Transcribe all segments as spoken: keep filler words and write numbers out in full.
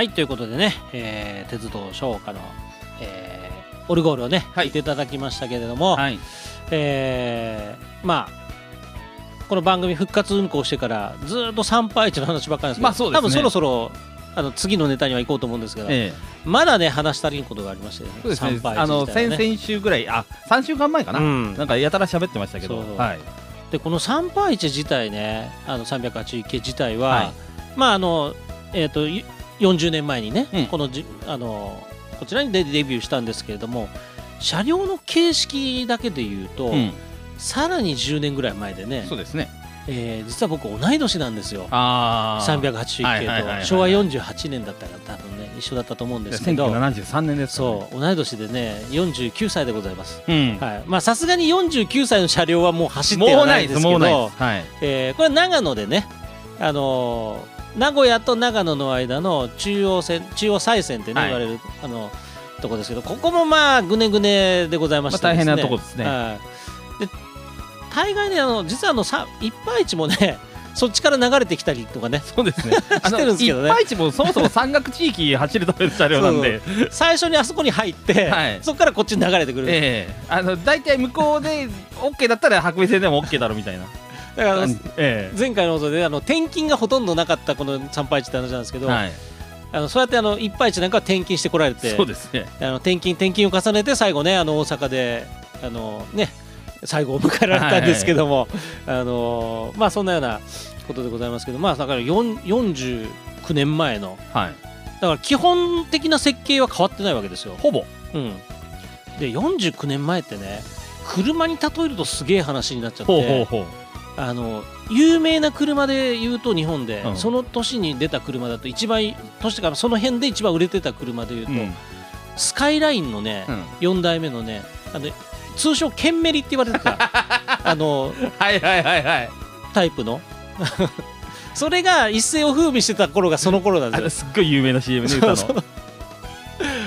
はい、ということでね、えー、鉄道唱歌の、えー、オルゴールをね、はい、聴いていただきましたけれども、はい、えー、まあこの番組復活運行してからずっと参拝地の話ばっかりなんですけど、まあそうですね、多分そろそろあの次のネタには行こうと思うんですけど、ええ、まだね話し足りんことがありまして、ね、そうですね、参拝地自体はね、あの先々週ぐらい、あ、さんしゅうかんまえかな、うん、なんかやたら喋ってましたけど、はい、でこの参拝地自体ね、あのさんびゃくはちじゅういち系自体は、はい、まああのえっ、ー、とよんじゅうねんまえにね、うん、このじあのこちらに デ, デビューしたんですけれども、車両の形式だけでいうと、うん、さらにじゅうねんぐらい前でね、そうですね、えー、実は僕同い年なんですよ。あさんびゃくはちじゅういち系と昭和よんじゅうはちねんだったら多分ね一緒だったと思うんですけど、せんきゅうひゃくななじゅうさんねんです、ね、そう同い年でねよんじゅうきゅうさいでございます、うん、はい、まあさすがによんじゅうきゅうさいの車両はもう走ってはないですけど、はい、えー、これは長野でね、あのー、名古屋と長野の間の中央線、中央再線ってね、はい、言われるあのとこですけど、ここもまあぐねぐねでございまして、ね、まあ、大変なとこですね、はい、大概ね、あの実はあのさ一杯市もねそっちから流れてきたりとかね、そうですねしてるんですけどね、一杯市もそもそも山岳地域走るという車両なんで最初にあそこに入って、はい、そこからこっちに流れてくる、えー、あの大体向こうで OK だったら白尾線でも OK だろみたいなだから、えー、前回の放送であの転勤がほとんどなかったこの参拝地って話なんですけど、はい、あのそうやってあの一杯市なんかは転勤してこられて、そうですね、あの転勤転勤を重ねて最後ね、あの大阪であのね最後を迎えられたんですけども、あのー、まあそんなようなことでございますけど、まあだからよんじゅうきゅうねんまえの、はい、だから基本的な設計は変わってないわけですよほぼ、うん、でよんじゅうきゅうねんまえってね車に例えるとすげえ話になっちゃって、ほうほうほう、あの有名な車で言うと日本で、うん、その年に出た車だと一番年からその辺で一番売れてた車で言うと、うん、スカイラインのね、うん、よんだいめのね、あの通称ケンメリって言われてたあのはいはいはいはいタイプのそれが一世を風靡してた頃がその頃なんですよ。すっごい有名な シーエム で歌のそうそうだ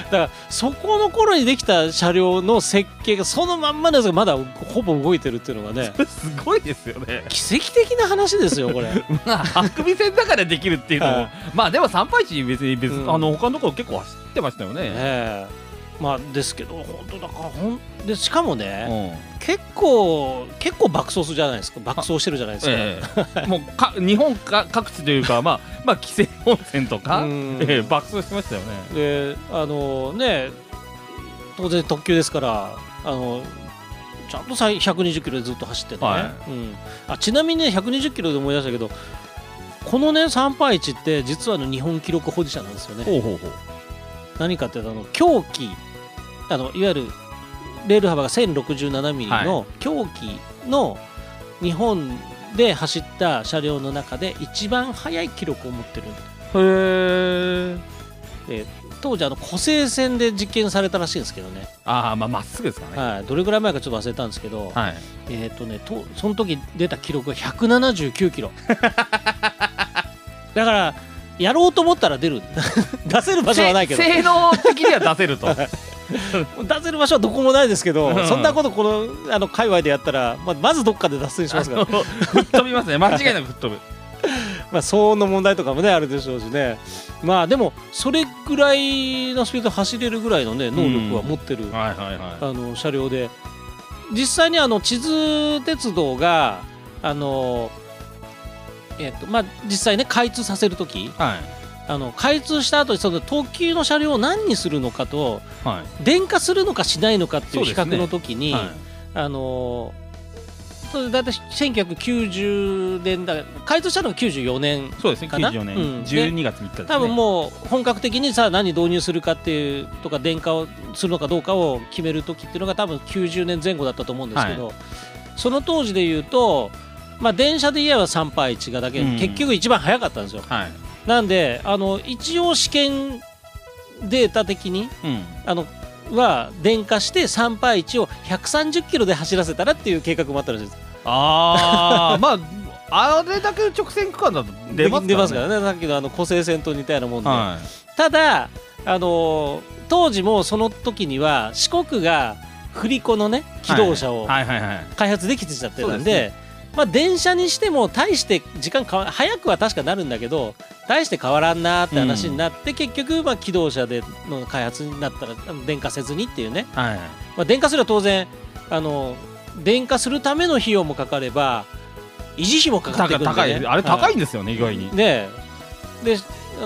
からそこの頃にできた車両の設計がそのまんまですがまだほぼ動いてるっていうのがねすごいですよね。奇跡的な話ですよこれまあ白尾線だからできるっていうのも、はい、まあでも参拝地別に別に、うん、あの他のところ結構走ってましたよね、えーまあですけど本当だからほんでしかもね、うん、結構結構爆走するじゃないですか爆走してるじゃないですか、ええ、もうか日本か各地というかまあまあ紀勢本線とか、ええ、爆走してましたよね。であのね当然特急ですからあのちゃんとひゃくにじゅっキロでずっと走っててね、はい、うん、あちなみにねひゃくにじゅっキロで思い出したけどこのね参拝地って実はの日本記録保持者なんですよね。ほうほうほう、何かっていうとあの凶器あのいわゆるレール幅がせんろくじゅうななミリの凶器の日本で走った車両の中で一番速い記録を持ってるんで、へえ、当時あの湖西線で実験されたらしいんですけどね。ああ、まあまっすぐですかね、はい、どれぐらい前かちょっと忘れたんですけど、はい、えっとねとその時出た記録がひゃくななじゅうきゅうキロだからやろうと思ったら出る出せる場所はないけど性能的には出せると出せる場所はどこもないですけど、うん、そんなことこのあの界隈でやったら、まあ、まずどっかで脱線しますから吹っ飛びますね間違いなく吹っ飛ぶまあ騒音の問題とかもねあるでしょうしね、まあでもそれぐらいのスピード走れるぐらいのね能力は持ってるあの車両で、実際にあの地図鉄道があのえーとまあ、実際ね開通させるとき、はい、あの開通した後にその特急の車両を何にするのかと、はい、電化するのかしないのかっていう比較のときに、ね、はい、あのー、だいたいせんきゅうひゃくきゅうじゅうねんだ開通したのがきゅうじゅうよねんかな、そうですねきゅうじゅうよねん、うん、じゅうにがつみっかですね。多分もう本格的にさ何導入するかっていうとか電化をするのかどうかを決めるときっていうのが多分きゅうじゅうねんぜん後だったと思うんですけど、はい、その当時でいうとまあ電車で言えば参拝地がだけで、うん、結局一番早かったんですよ、はい、なんであの一応試験データ的に、うん、あのは電化して参拝地をひゃくさんじゅっキロで走らせたらっていう計画もあったらしいです。ああまああれだけ直線区間だと出ますからね、出ますからね、さっきのあの湖西線と似たようなもんで、はい、ただあのー、当時もその時には四国が振り子のね機動車を開発できてちゃってたんで、まあ電車にしても大して時間か早くは確かなるんだけど大して変わらんなーって話になって、うん、結局まあ機動車での開発になったら電化せずにっていうね、はいはい、まあ電化すれば当然あの電化するための費用もかかれば維持費もかかってくるんで、ね、あれ高いんですよね、はい、意外にねで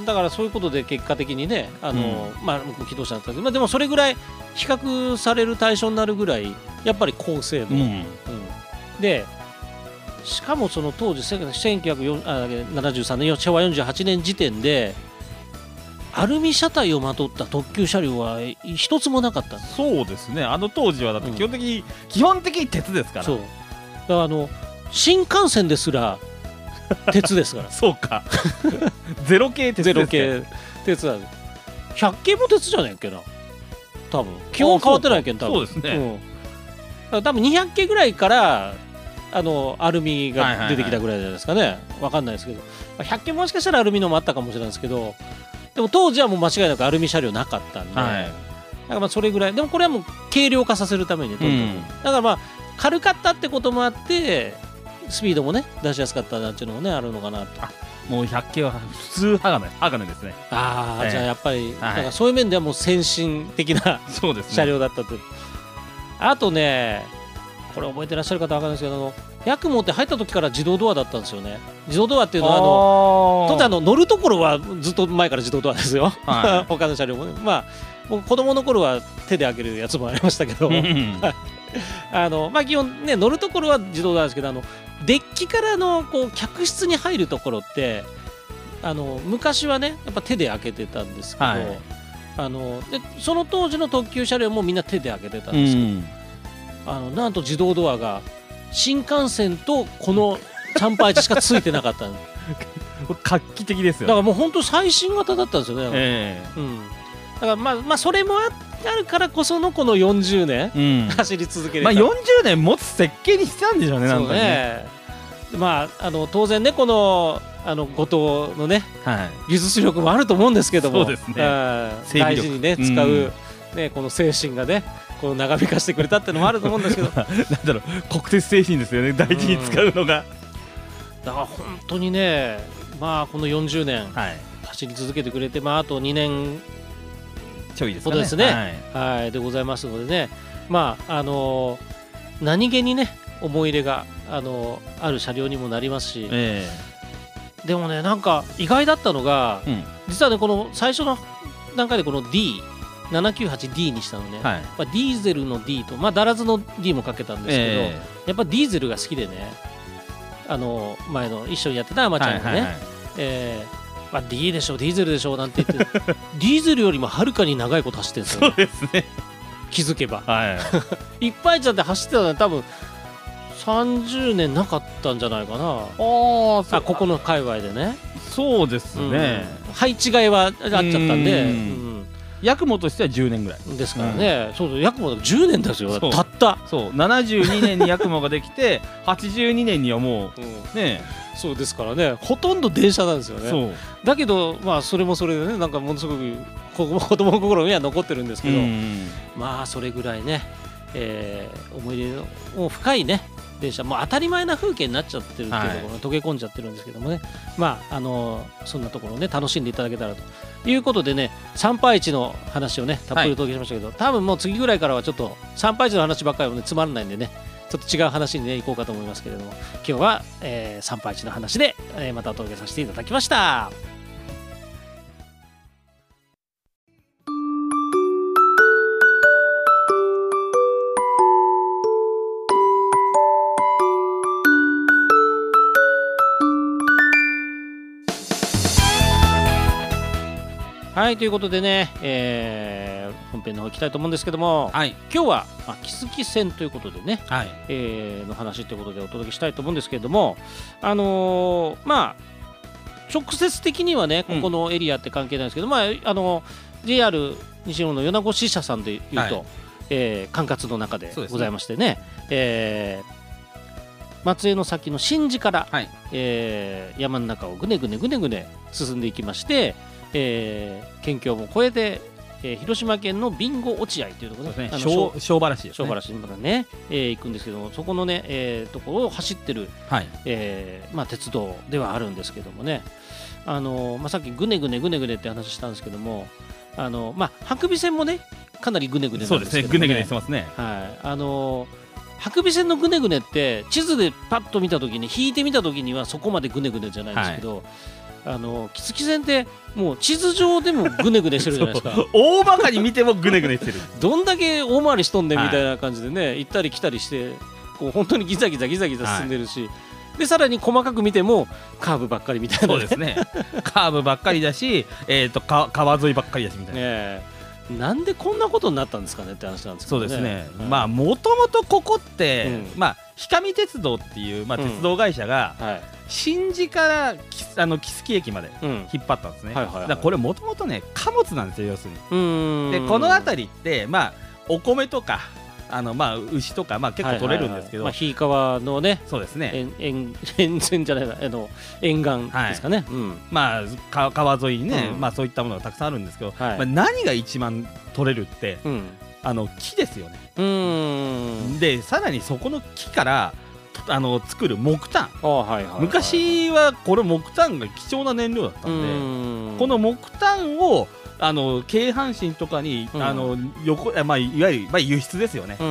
だからそういうことで結果的にねあの、うん、まあ機動車だったんですけど、まあ、でもそれぐらい比較される対象になるぐらいやっぱり高性能、うんうん、でしかもその当時せんきゅうひゃくななじゅうさんねん昭和よんじゅうはちねん時点でアルミ車体をまとった特急車両は一つもなかったんです。そうですね、あの当時はだって基本的に、うん、基本的に鉄ですから、そうだからあの新幹線ですら鉄ですからそうかゼロ系鉄です、ね、ゼロ系鉄だひゃく系も鉄じゃないっけな多分基本変わってないけん多分そうですね、うん、多分にひゃく系ぐらいからあのアルミが出てきたぐらいじゃないですかね、はいはいはい、分かんないですけどひゃく系もしかしたらアルミのもあったかもしれないですけどでも当時はもう間違いなくアルミ車両なかったんで、はい、だからまあそれぐらいでもこれはもう軽量化させるために、うん、だからまあ軽かったってこともあってスピードもね出しやすかったなんていうのもねあるのかなと。もうひゃく系は普通鋼鋼ですね。ああ、えー、じゃあやっぱり、はい、だからそういう面ではもう先進的なそうです、ね、車両だったと。あとねこれ覚えてらっしゃる方は分かるんですけどヤクモって入った時から自動ドアだったんですよね。自動ドアっていうのはあの当時あの乗るところはずっと前から自動ドアですよ、はい、他の車両もね、まあ、僕子供の頃は手で開けるやつもありましたけどあの、まあ、基本ね乗るところは自動ドアですけどあのデッキからのこう客室に入るところってあの昔はねやっぱ手で開けてたんですけど、はい、あのでその当時の特急車両もみんな手で開けてたんですけど、うん、あのなんと自動ドアが新幹線とこのチャンパイチしかついてなかったんです画期的ですよ。だからもう本当最新型だったんですよね、えーうん、だからまあ、まあ、それもあってあるからこそのこのよんじゅうねん、うん、走り続ける、まあ、よんじゅうねん持つ設計にしてたんでしょうね、なんかね。まあ、あの当然ねこのあの後藤のね、はい、技術力もあると思うんですけども、そうですね、大事にね使う、うん、ねこの精神がねこう長引かしてくれたってのもあると思うんですけどなんだろう国鉄精神ですよね、大事に使うのが、うん、だから本当にねまあこのよんじゅうねん走り続けてくれて、まああとにねんちょいですかね、そうですね、はい、はいでございますのでね、まああのー、何気にね思い入れが、あのー、ある車両にもなりますし、えー、でもねなんか意外だったのが、うん、実はねこの最初の段階でこの ディーななきゅうはちディー にしたのね、はい、まあ、ディーゼルの D と、まあ、だらずの D もかけたんですけど、えー、やっぱディーゼルが好きでね、あのー、前の一緒にやってたアマちゃんがね、はいはいはい、えーまあ、D でしょディーゼルでしょなんて言ってディーゼルよりもはるかに長いこと走ってるんですよ、ね、そうですね気づけば、はい、いっぱいじゃって走ってたのは多分さんじゅうねんなかったんじゃないかなあここの界隈でね。そうですね、うん、配置換えはあっちゃったんで、うん、ヤクモとしてはじゅうねんぐらいですからね、うん、そうそうヤクモじゅうねんですよたったそうななじゅうにねんにヤクモができてはちじゅうにねんにはもう、うん、ねえそうですからねほとんど電車なんですよね。そうだけどまあそれもそれでねなんかものすごく子供の心には残ってるんですけど、まあそれぐらいね、えー、思い出の深いね電車もう当たり前な風景になっちゃってるっていうところに溶け込んじゃってるんですけどもね、はい、まああのそんなところをね楽しんでいただけたらということでね三杯市の話をねたっぷりお届けしましたけど、はい、多分もう次ぐらいからはちょっと三杯市の話ばっかりはねつまらないんでねちょっと違う話にね行こうかと思いますけれども今日は、えー、三杯市の話で、えー、またお届けさせていただきました。はいということでね、えー本編の方行きたいと思うんですけども、はい、今日はまあ木次線ということでね、はい、えー、の話ということでお届けしたいと思うんですけれども、あのー、まあ直接的にはねここのエリアって関係ないんですけど、うん、まああの ジェイアール 西日本の米子支社さんでいうと、はい、えー、管轄の中でございましてね、ね、えー、松江の先の新地から、はい、えー、山の中をぐねぐねぐねぐね進んでいきまして、えー、県境も越えてえー、広島県のビンゴ落合というところで庄原市ですね、ねえー、行くんですけども、そこのね、えー、ところを走ってる、はい、えーまあ、鉄道ではあるんですけどもね、あのーまあ、さっきぐねぐねぐねぐねって話したんですけども、あのーまあ、白尾線もねかなりぐねぐねなんですけどもね、そうですね、ぐねぐねしてますね、はい、あのー白尾線のぐねぐねって地図でパッと見たときに引いてみたときにはそこまでぐねぐねじゃないんですけど、はい、あの木月線ってもう地図上でもぐねぐねしてるじゃないですか大バカに見てもぐねぐねしてるどんだけ大回りしとんねんみたいな感じでね、はい、行ったり来たりしてこう本当にギザギザギザギザ進んでるし、はい、でさらに細かく見てもカーブばっかりみたいな、ね、そうですねカーブばっかりだし、えー、とか川沿いばっかりだしみたいな、えーなんでこんなことになったんですかねって話なんですけどね。そうですね、うん、まあもともとここって、うん、まあ氷上鉄道っていう、まあ、鉄道会社が、うん、はい、新地からあの木月駅まで引っ張ったんですね、うん、はいはいはい、だからこれもともとね貨物なんですよ、要するに。うんでこの辺りって、まあ、お米とかあのまあ牛とか、まあ、結構取れるんですけど、氷川のね、そうですね、沿線じゃないあの沿岸ですかね、はい、うん、まあ川沿いにね、うん、まあ、そういったものがたくさんあるんですけど、はい、まあ、何が一番取れるって、うん、あの木ですよね。うーんでさらにそこの木からあの作る木炭、昔はこれ木炭が貴重な燃料だったんで、この木炭をあの京阪神とかに、うん、あの横、まあ、いわゆる、まあ、輸出ですよね、う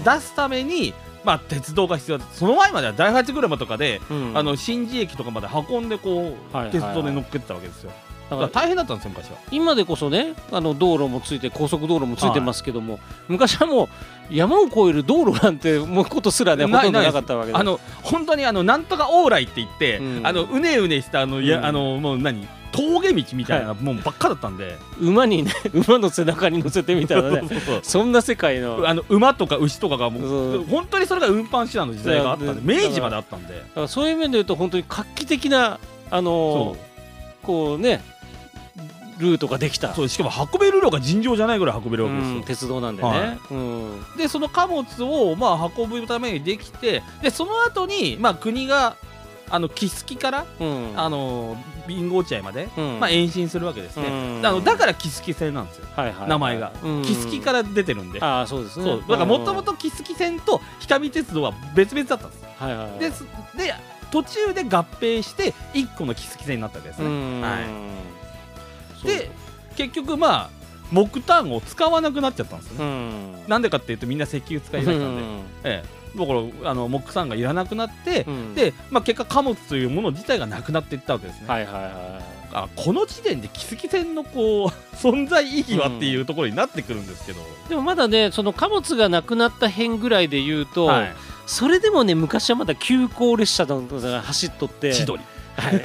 ん、出すために、まあ、鉄道が必要だった。その前まではだいはち車とかで、うん、あの新地駅とかまで運んでこう、はいはいはい、鉄道で乗っけてたわけですよ。だから大変だったんですよ、昔は。今でこそね、あの道路もついて高速道路もついてますけども、はい、昔はもう山を越える道路なんてもうことすらね、ほとんどなかったわけで、あの本当にあのなんとか往来って言って、うん、あのうねうねしたあの、うん、あのもう何峠道みたいなもんばっかだったんで、はい、馬にね、馬の背中に乗せてみたいなねそんな世界 の, あの馬とか牛とかがもう本当にそれが運搬手段の時代があったんで、明治まであったんで、だからそういう面でいうと本当に画期的なあのー、こうねルートができた。そう、しかも運べる量が尋常じゃないぐらい運べるわけですよ、うん、鉄道なんでね、はい、うん、でその貨物をまあ運ぶためにできて、でその後にまあ国があの木月から、うん、あのビンゴ落合まで、うん、まあ、延伸するわけですね、うん、あのだから木月線なんですよ、はいはいはい、名前が、うん、木月から出てるんで、ああそうですね、そうだからもともと木月線と氷上鉄道は別々だったんですよ、はいはいはい、で, で途中で合併していっこの木月線になったわけですね、うん、はい、で結局まあ木炭を使わなくなっちゃったんですよね、うん、なんでかっていうとみんな石油使いだしたんで、うん、ええ、だからあの木炭がいらなくなって、うん、でまあ、結果貨物というもの自体がなくなっていったわけですね、はいはいはい、あこの時点で木月線のこう存在意義はっていうところになってくるんですけど、うん、でもまだねその貨物がなくなった辺ぐらいで言うと、はい、それでもね昔はまだ急行列車が走っとって千鳥はい、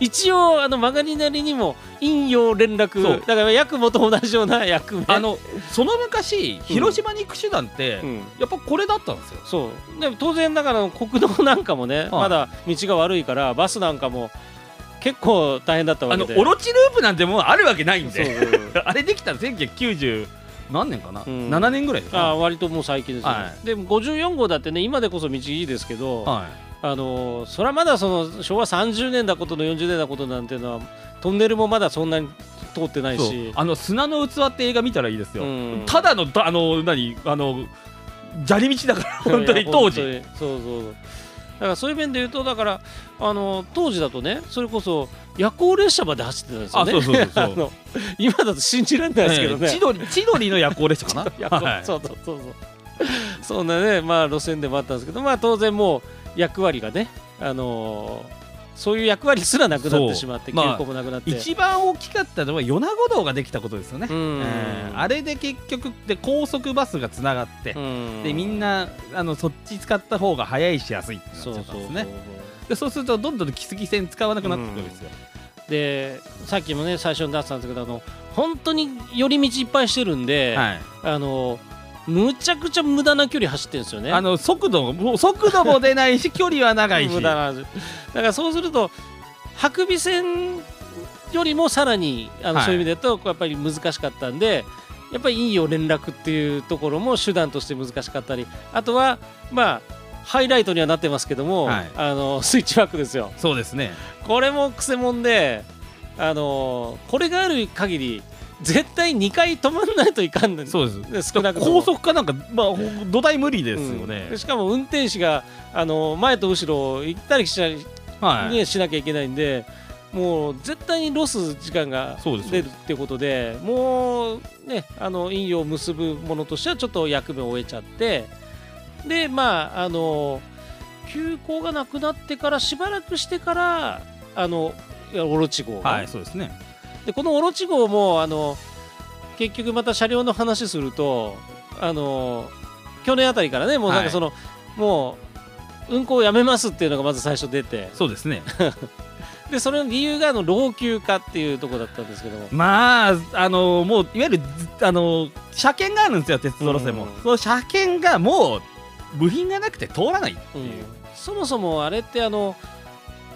一応あの曲がりなりにも引用連絡だから役もと同じような役目あのその昔広島に行く手段って、うん、やっぱこれだったんですよ。そうで当然だから国道なんかもね、はい、まだ道が悪いからバスなんかも結構大変だったわけで、あのオロチループなんてもうあるわけないんでそうそうそうあれできたのせんきゅうひゃくきゅうじゅう何年かな、うん、ななねんぐらいですか、ね、あ割ともう最近ですね、はい、でもごじゅうよんごうだってね今でこそ道いいですけど、はい、あのそれはまだその昭和さんじゅうねんだことのよんじゅうねんだことなんていうのはトンネルもまだそんなに通ってないし、あの砂の器って映画見たらいいですよ、うん、ただのあの何あの砂利道だから本当に当時にそうそうそう、だからそういう面で言うとだからあの当時だとねそれこそ夜行列車まで走ってたんですよね。あ、そうそうそうそう今だと信じられないですけどね、千鳥、千鳥の夜行列車かなはい、そうそうそうそうそんなね、まあ、路線でもあったんですけど、まあ、当然もう役割がね、あのー、そういう役割すらなくなってしまって、まあ、もなくなって一番大きかったのは米子道ができたことですよね、うん、えー、あれで結局で高速バスがつながって、うん、でみんなあのそっち使った方が早いし安いってなっちゃったんですね。そうするとどんどん木月線使わなくなってくるんですよ、うん、でさっきもね最初に出したんですけどあの本当に寄り道いっぱいしてるんで、はい、あのーむちゃくちゃ無駄な距離走ってるんですよね。あの速度も速度も出ないし距離は長いし無駄なだからそうすると白尾線よりもさらにあの、はい、そういう意味で言うとやっぱり難しかったんでやっぱり引用連絡っていうところも手段として難しかったり、あとはまあハイライトにはなってますけども、はい、あのスイッチバックですよ。そうですね、これもくせもんであのこれがある限り絶対にかい止まんないといかんのに。そうです。少なく高速かなんか、まあ、土台無理ですよね、うん、しかも運転士があの前と後ろを行ったりし な,、はいね、しなきゃいけないんで、もう絶対にロス時間が出るってこと で, うでもうね、あの引用を結ぶものとしてはちょっと役目を終えちゃって、でまああの急行がなくなってからしばらくしてからあのオロチ号が、はい、そうですね。でこのオロチ号もあの結局また車両の話すると、あの去年あたりからね、もうなんかその、はい、もう運行をやめますっていうのがまず最初出て、そうですねでそれの理由があの老朽化っていうところだったんですけども、まああのもういわゆるあの車検があるんですよ、鉄道路線も、うん、その車検がもう部品がなくて通らないっていう、うん、そもそもあれってあの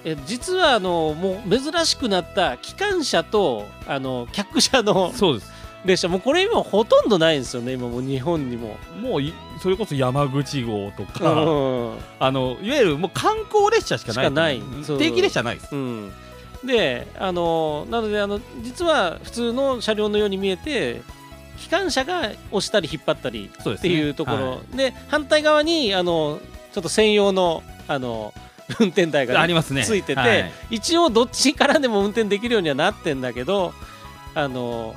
え実はあのもう珍しくなった機関車とあの客車のそうです列車、もうこれ今ほとんどないんですよね、今もう日本にももうそれこそ山口号とか、うん、あのいわゆるもう観光列車しかない、しかない定期列車ないです、うん、であのなのであの実は普通の車両のように見えて機関車が押したり引っ張ったりっていうところ、そうですね、はい、で反対側にあのちょっと専用のあの運転台が、ねね、ついてて、はい、一応どっちからでも運転できるようにはなってんだけど、あの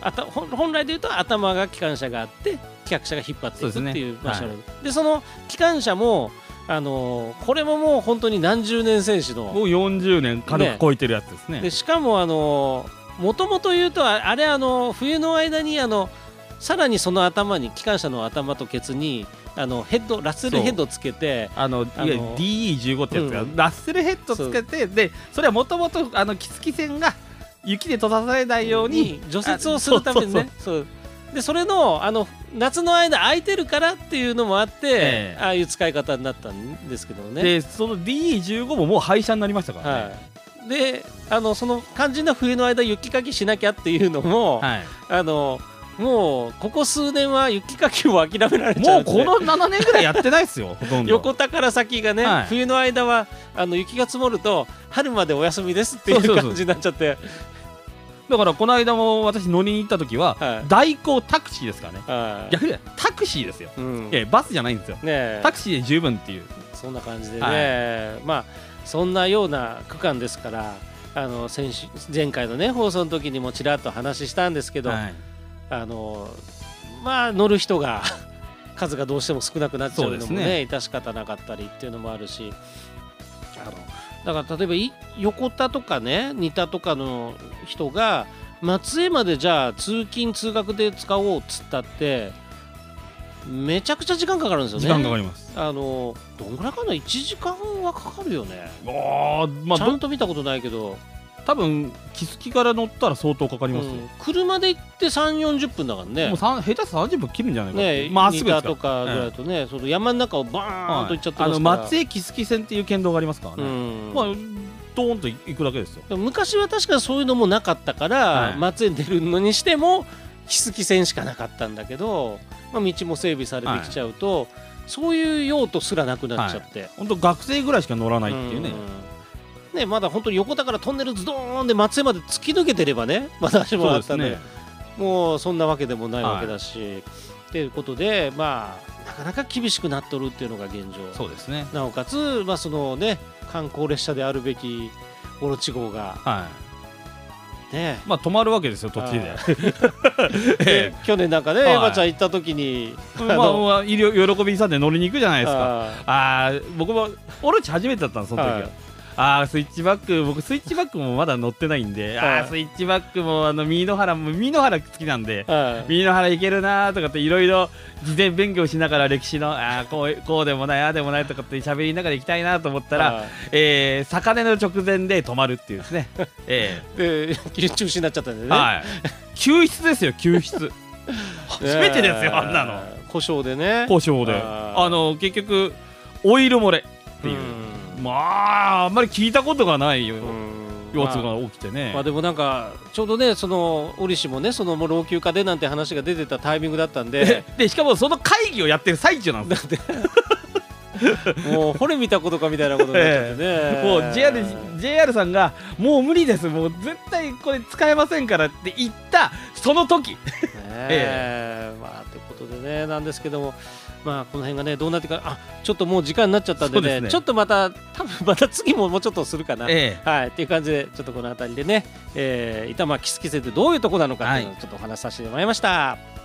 あた本来でいうと頭が機関車があって客車が引っ張っていくっていう場所で、 そ, うです、ね、はい、でその機関車も、あのー、これももう本当に何十年戦士のもうよんじゅうねん軽く超えてるやつです ね, ねでしかも、あのー、もともと言うとあれ、あのー、冬の間に、あのー、さらにその頭に機関車の頭とケツにあのヘッドラッセルヘッドつけて、あの ディーイーじゅうご ってやつが、うん、ラッセルヘッドつけて、でそれはもともとあのキツキ線が雪で閉ざされないように除雪をするためにね、そうそうそうそうでそれ の, あの夏の間空いてるからっていうのもあって、えー、ああいう使い方になったんですけどね。でその ディーイーじゅうご ももう廃車になりましたからね、はい、であのその肝心な冬の間雪かきしなきゃっていうのも、はい、あのもうここ数年は雪かきを諦められちゃう、もうこのななねんぐらいやってないですよほとんど横田から先がね、はい、冬の間はあの雪が積もると春までお休みですっていう感じになっちゃって、そうそうそうだからこの間も私乗りに行った時は、はい、代行タクシーですからね、はい、逆にタクシーですよ、うん、いやバスじゃないんですよ、ね、タクシーで十分っていう、そんな感じでね、はい、まあそんなような区間ですから、あの先週前回のね放送の時にもちらっと話したんですけど、はい、あのまあ乗る人が数がどうしても少なくなっちゃうのもね、致し方なかったりっていうのもあるし、あのだから例えば横田とかね仁田とかの人が松江までじゃあ通勤通学で使おうっつったってめちゃくちゃ時間かかるんですよね。時間かかります。あのどんぐらいかな、いちじかんはかかるよね。あ、まあ、ちゃんと見たことないけど多分木月から乗ったら相当かかりますよ、うん、車で行って さん,よんじゅっ 分だからね、もう下手したらさんじゅっぷん切るんじゃないかって、ね、まっすぐですから、とかぐらいとね、うん、その山の中をバーンと行っちゃってますから、あの松江木月線っていう県道がありますからね、うん、まあドーンと行くだけですよ。でも昔は確かそういうのもなかったから、はい、松江出るのにしても木月線しかなかったんだけど、まあ、道も整備されてきちゃうと、はい、そういう用途すらなくなっちゃって、はい、本当学生ぐらいしか乗らないっていうね、うんね、まだ本当に横田からトンネルズドーンで松江まで突き抜けてればね、まだ足もあったんで、ね、もうそんなわけでもないわけだし、はい、っていうことで、まあ、なかなか厳しくなっとるっていうのが現状。そうですね。なおかつ、まあそのね、観光列車であるべきオロチ号が、はいね、まあ、止まるわけですよ途中で、えー、去年なんかね、はい、エヴァちゃん行った時に、まあまあ、喜びさんで乗りに行くじゃないですか。ああ、僕もオロチ初めてだったのその時は。あースイッチバック、僕スイッチバックもまだ乗ってないんで、あースイッチバックもあの三ノ原も三ノ原好きなんで、はい、三ノ原行けるなーとかっていろいろ事前勉強しながら歴史のあーこう、こうでもないあーでもないとかって喋りながら行きたいなと思ったら、えー、坂根の直前で止まるっていうですね、えー、で中止になっちゃったんでね、はい、救出ですよ救出初めてですよあんなの故障でね、故障であの結局オイル漏れっていう、うまああんまり聞いたことがないようやつが起きてね、まあ、まあでもなんかちょうどねその折しもねそのもう老朽化でなんて話が出てたタイミングだったんででしかもその会議をやってる最中なんですだってもうこれ見たことかみたいなことになっちゃってね、えー、もう ジェイアール, ジェイアール さんがもう無理です、もう絶対これ使えませんからって言ったその時ええまあということでね、なんですけども、まあこの辺がねどうなってから、あちょっともう時間になっちゃったんで ね, でねちょっとまた多分また次ももうちょっとするかな、えー、はいっていう感じで、ちょっとこの辺りでね、えー、板間キスキセってどういうとこなのかっていうのをちょっとお話しさせてもらいました。はい。